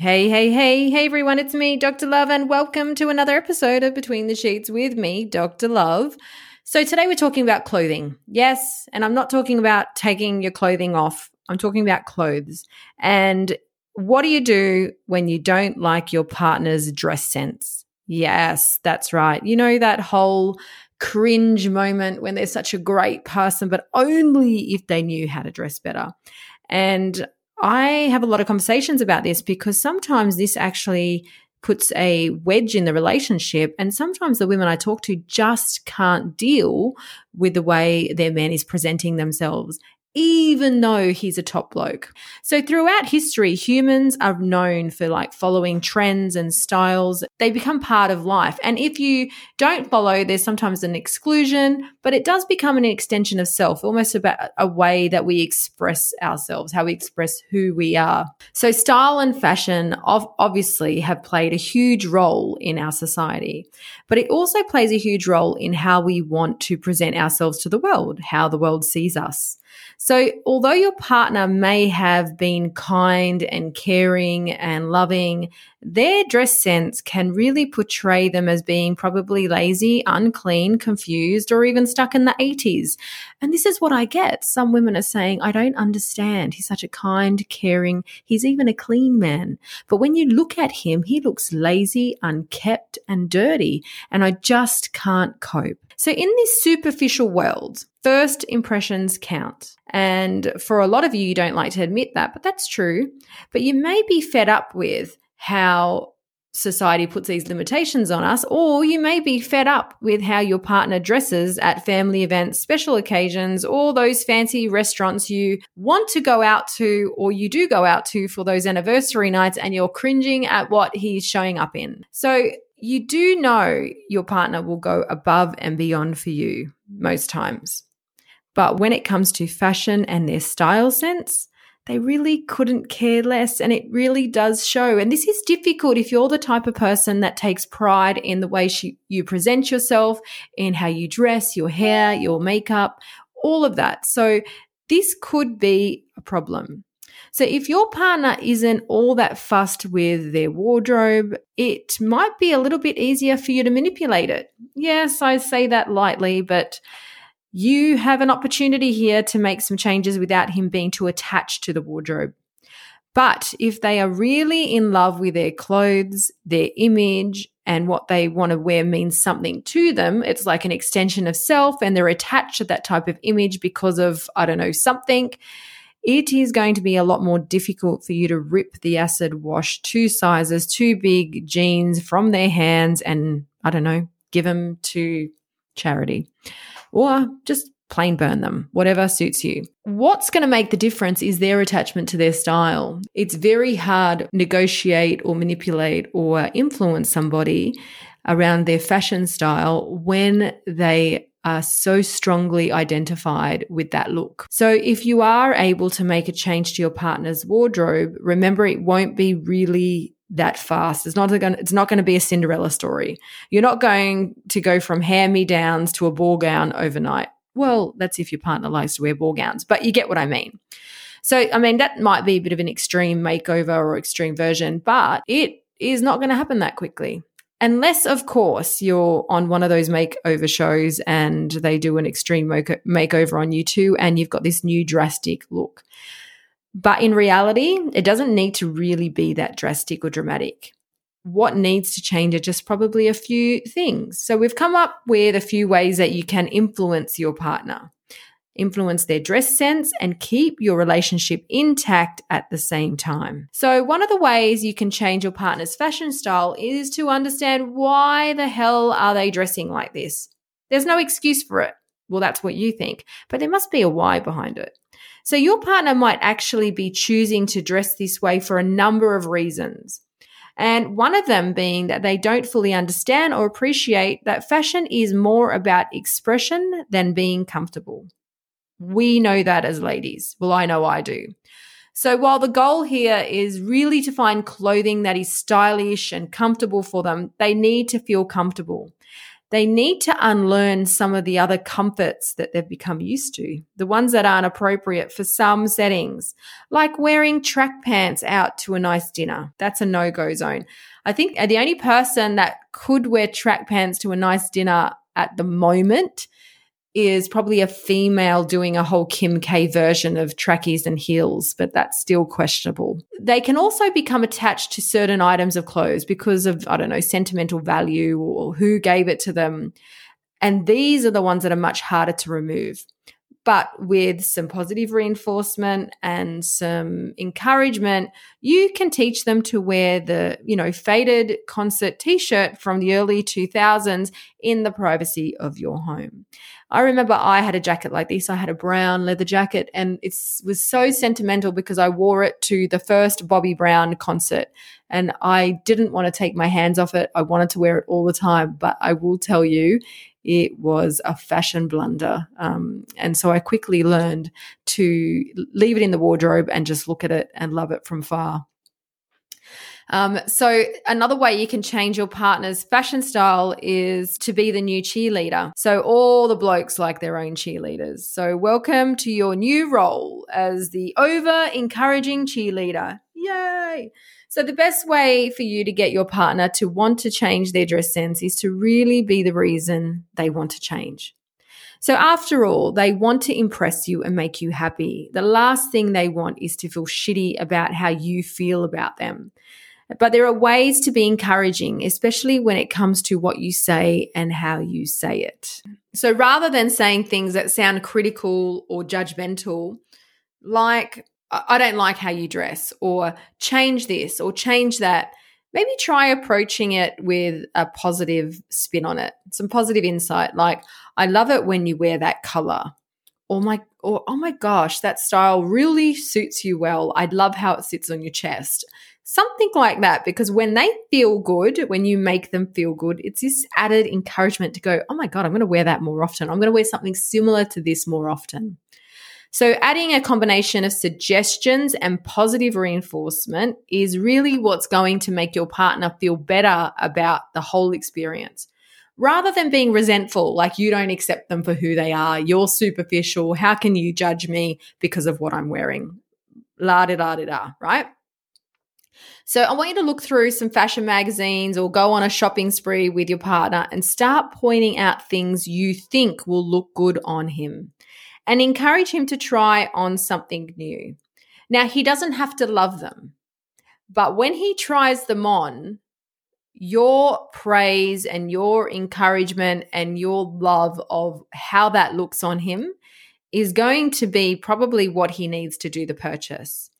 Hey everyone, it's me, Dr. Love, and welcome to another episode of Between the Sheets with me, Dr. Love. So today we're talking about clothing. Yes, and I'm not talking about taking your clothing off. I'm talking about clothes. And what do you do when you don't like your partner's dress sense? Yes, that's right. You know that whole cringe moment when they're such a great person, but only if they knew how to dress better. And I have a lot of conversations about this because sometimes this actually puts a wedge in the relationship, and sometimes the women I talk to just can't deal with the way their man is presenting themselves, even though he's a top bloke. So throughout history, humans are known for following trends and styles. They become part of life. And if you don't follow, there's sometimes an exclusion, but it does become an extension of self, almost about a way that we express ourselves, how we express who we are. So style and fashion obviously have played a huge role in our society, but it also plays a huge role in how we want to present ourselves to the world, how the world sees us. So although your partner may have been kind and caring and loving, their dress sense can really portray them as being probably lazy, unclean, confused, or even stuck in the 80s. And this is what I get. Some women are saying, I don't understand. He's such a kind, caring, he's even a clean man. But when you look at him, he looks lazy, unkept, and dirty, and I just can't cope. So in this superficial world, first impressions count. And for a lot of you don't like to admit that, but that's true. But you may be fed up with how society puts these limitations on us, or you may be fed up with how your partner dresses at family events, special occasions, or those fancy restaurants you want to go out to, or you do go out to for those anniversary nights, and you're cringing at what he's showing up in. So you do know your partner will go above and beyond for you most times. But when it comes to fashion and their style sense, they really couldn't care less, and it really does show. And this is difficult if you're the type of person that takes pride in the way you present yourself, in how you dress, your hair, your makeup, all of that. So this could be a problem. So if your partner isn't all that fussed with their wardrobe, it might be a little bit easier for you to manipulate it. Yes, I say that lightly, but you have an opportunity here to make some changes without him being too attached to the wardrobe. But if they are really in love with their clothes, their image, and what they want to wear means something to them, it's like an extension of self, and they're attached to that type of image because of, I don't know, something, it is going to be a lot more difficult for you to rip the acid wash 2 sizes, 2 big jeans from their hands and, I don't know, give them to charity or just plain burn them, whatever suits you. What's going to make the difference is their attachment to their style. It's very hard to negotiate or manipulate or influence somebody around their fashion style when they are so strongly identified with that look. So if you are able to make a change to your partner's wardrobe, remember it won't be really that fast. It's not going to be a Cinderella story. You're not going to go from hand-me-downs to a ball gown overnight. Well, that's if your partner likes to wear ball gowns, but you get what I mean. So, I mean, that might be a bit of an extreme makeover or extreme version, but it is not going to happen that quickly. Unless, of course, you're on one of those makeover shows and they do an extreme makeover on you too, and you've got this new drastic look. But in reality, it doesn't need to really be that drastic or dramatic. What needs to change are just probably a few things. So we've come up with a few ways that you can influence your partner, influence their dress sense, and keep your relationship intact at the same time. So one of the ways you can change your partner's fashion style is to understand why the hell are they dressing like this. There's no excuse for it. Well, that's what you think, but there must be a why behind it. So your partner might actually be choosing to dress this way for a number of reasons. And one of them being that they don't fully understand or appreciate that fashion is more about expression than being comfortable. We know that as ladies. Well, I know I do. So while the goal here is really to find clothing that is stylish and comfortable for them, they need to feel comfortable. they need to unlearn some of the other comforts that they've become used to, the ones that aren't appropriate for some settings, like wearing track pants out to a nice dinner. That's a no-go zone. I think the only person that could wear track pants to a nice dinner at the moment is probably a female doing a whole Kim K version of trackies and heels, but that's still questionable. They can also become attached to certain items of clothes because of, I don't know, sentimental value or who gave it to them. And these are the ones that are much harder to remove. But with some positive reinforcement and some encouragement, you can teach them to wear the, faded concert T-shirt from the early 2000s in the privacy of your home. I remember I had a jacket like this. I had a brown leather jacket, and it was so sentimental because I wore it to the first Bobby Brown concert, and I didn't want to take my hands off it. I wanted to wear it all the time, but I will tell you, it was a fashion blunder. And so I quickly learned to leave it in the wardrobe and just look at it and love it from far. So another way you can change your partner's fashion style is to be the new cheerleader. So all the blokes like their own cheerleaders. So welcome to your new role as the over-encouraging cheerleader. Yay! So the best way for you to get your partner to want to change their dress sense is to really be the reason they want to change. So after all, they want to impress you and make you happy. The last thing they want is to feel shitty about how you feel about them. But there are ways to be encouraging, especially when it comes to what you say and how you say it. So rather than saying things that sound critical or judgmental, like, I don't like how you dress, or change this or change that, maybe try approaching it with a positive spin on it, some positive insight, like, I love it when you wear that color, or oh my gosh, that style really suits you well. I'd love how it sits on your chest. Something like that, because when they feel good, when you make them feel good, it's this added encouragement to go, oh my God, I'm going to wear that more often. I'm going to wear something similar to this more often. So adding a combination of suggestions and positive reinforcement is really what's going to make your partner feel better about the whole experience, rather than being resentful, like you don't accept them for who they are, you're superficial, how can you judge me because of what I'm wearing, la-da-da-da-da, right? So I want you to look through some fashion magazines or go on a shopping spree with your partner and start pointing out things you think will look good on him and encourage him to try on something new. Now, he doesn't have to love them, but when he tries them on, your praise and your encouragement and your love of how that looks on him is going to be probably what he needs to do the purchase.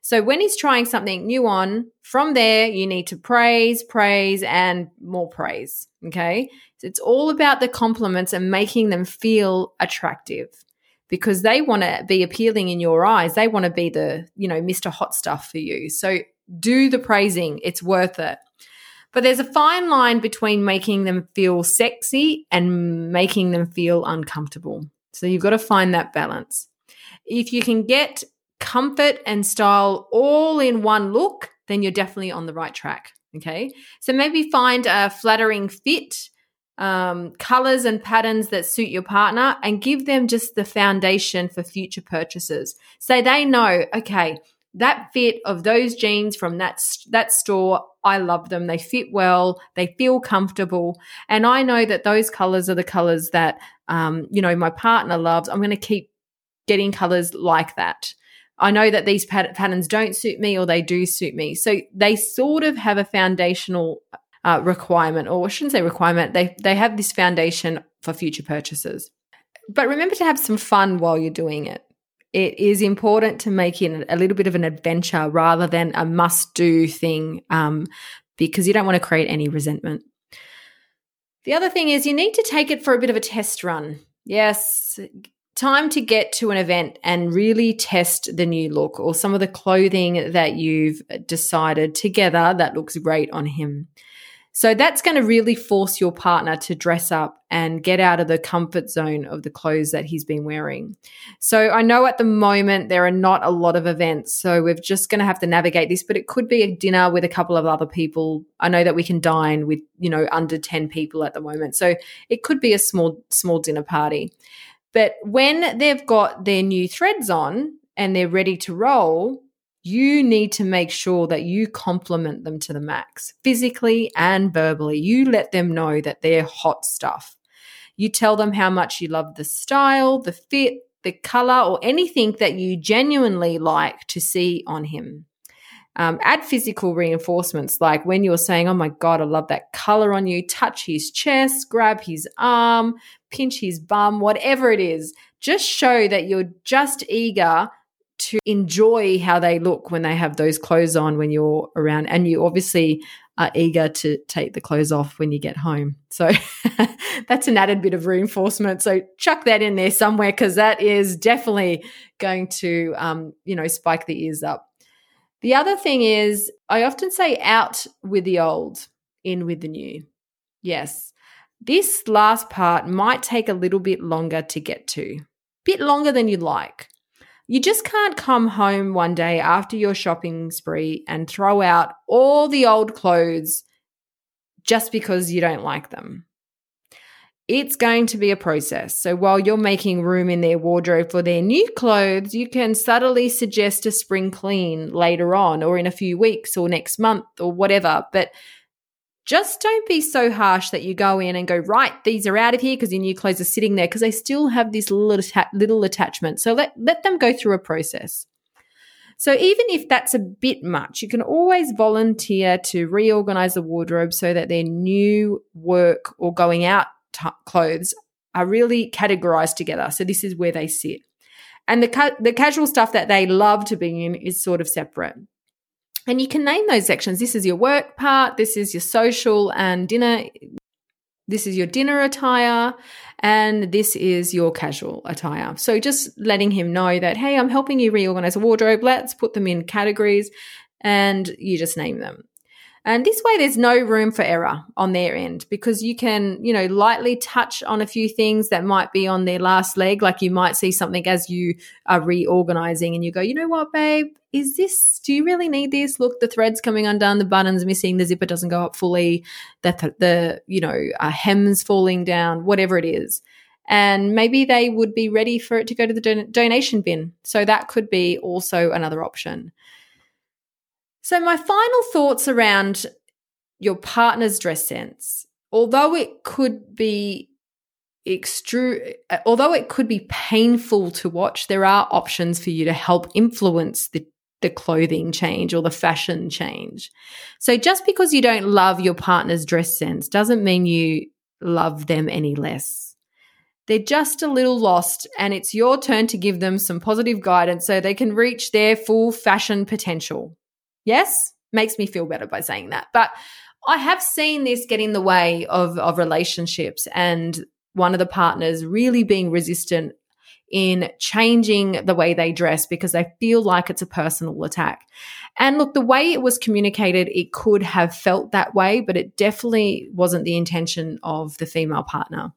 So when he's trying something new on, from there you need to praise, praise, and more praise, okay? So it's all about the compliments and making them feel attractive, because they want to be appealing in your eyes. They want to be the, Mr. Hot Stuff for you. So do the praising. It's worth it. But there's a fine line between making them feel sexy and making them feel uncomfortable. So you've got to find that balance. If you can get comfort and style all in one look, then you're definitely on the right track, okay? So maybe find a flattering fit, colors and patterns that suit your partner, and give them just the foundation for future purchases. So they know, okay, that fit of those jeans from that store, I love them. They fit well. They feel comfortable. And I know that those colors are the colors that, my partner loves. I'm going to keep getting colors like that. I know that these patterns don't suit me, or they do suit me. So they sort of have a foundational requirement, or I shouldn't say requirement, they have this foundation for future purchases. But remember to have some fun while you're doing it. It is important to make it a little bit of an adventure rather than a must-do thing, because you don't want to create any resentment. The other thing is you need to take it for a bit of a test run. Yes, time to get to an event and really test the new look or some of the clothing that you've decided together that looks great on him. So that's going to really force your partner to dress up and get out of the comfort zone of the clothes that he's been wearing. So I know at the moment there are not a lot of events, so we're just going to have to navigate this, but it could be a dinner with a couple of other people. I know that we can dine with, under 10 people at the moment. So it could be a small dinner party. But when they've got their new threads on and they're ready to roll, you need to make sure that you compliment them to the max, physically and verbally. You let them know that they're hot stuff. You tell them how much you love the style, the fit, the color, or anything that you genuinely like to see on him. Add physical reinforcements, like when you're saying, oh, my God, I love that color on you, touch his chest, grab his arm, pinch his bum, whatever it is. Just show that you're just eager to enjoy how they look when they have those clothes on when you're around, and you obviously are eager to take the clothes off when you get home. So that's an added bit of reinforcement. So chuck that in there somewhere, because that is definitely going to, spike the ears up. The other thing is, I often say out with the old, in with the new. Yes, this last part might take a little bit longer to get to, bit longer than you'd like. You just can't come home one day after your shopping spree and throw out all the old clothes just because you don't like them. It's going to be a process. So while you're making room in their wardrobe for their new clothes, you can subtly suggest a spring clean later on, or in a few weeks, or next month, or whatever. But just don't be so harsh that you go in and go, right, these are out of here because your new clothes are sitting there, because they still have this little attachment. So let them go through a process. So even if that's a bit much, you can always volunteer to reorganize the wardrobe so that their new work or going out clothes are really categorized together. So this is where they sit. And the casual stuff that they love to be in is sort of separate. And you can name those sections. This is your work part, this is your social and dinner, this is your dinner attire, and this is your casual attire. So just letting him know that, hey, I'm helping you reorganize a wardrobe, let's put them in categories, and you just name them. And this way there's no room for error on their end, because you can, lightly touch on a few things that might be on their last leg. Like you might see something as you are reorganizing and you go, you know what, babe, do you really need this? Look, the thread's coming undone, the button's missing, the zipper doesn't go up fully, the hem's falling down, whatever it is. And maybe they would be ready for it to go to the donation bin. So that could be also another option. So my final thoughts around your partner's dress sense, although it could be painful to watch, there are options for you to help influence the clothing change or the fashion change. So just because you don't love your partner's dress sense doesn't mean you love them any less. They're just a little lost, and it's your turn to give them some positive guidance so they can reach their full fashion potential. Yes, makes me feel better by saying that. But I have seen this get in the way of relationships, and one of the partners really being resistant in changing the way they dress because they feel like it's a personal attack. And look, the way it was communicated, it could have felt that way, but it definitely wasn't the intention of the female partner.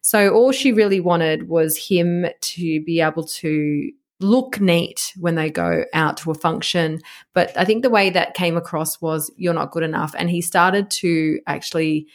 So all she really wanted was him to be able to look neat when they go out to a function. But I think the way that came across was, you're not good enough. And he started to actually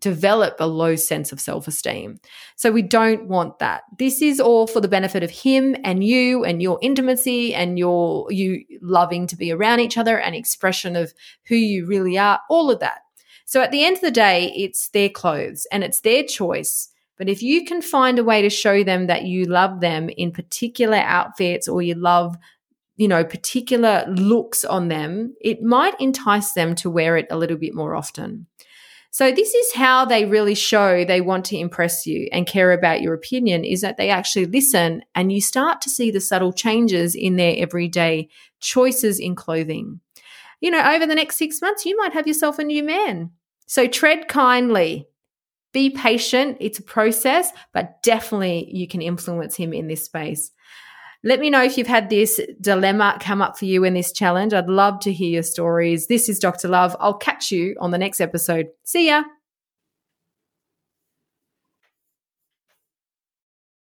develop a low sense of self-esteem. So we don't want that. This is all for the benefit of him and you and your intimacy and you loving to be around each other and expression of who you really are, all of that. So at the end of the day, it's their clothes and it's their choice. But if you can find a way to show them that you love them in particular outfits, or you love, particular looks on them, it might entice them to wear it a little bit more often. So this is how they really show they want to impress you and care about your opinion, is that they actually listen, and you start to see the subtle changes in their everyday choices in clothing. Over the next 6 months, you might have yourself a new man. So tread kindly. Be patient, it's a process, but definitely you can influence him in this space. Let me know if you've had this dilemma come up for you in this challenge. I'd love to hear your stories. This is Dr. Love. I'll catch you on the next episode. See ya.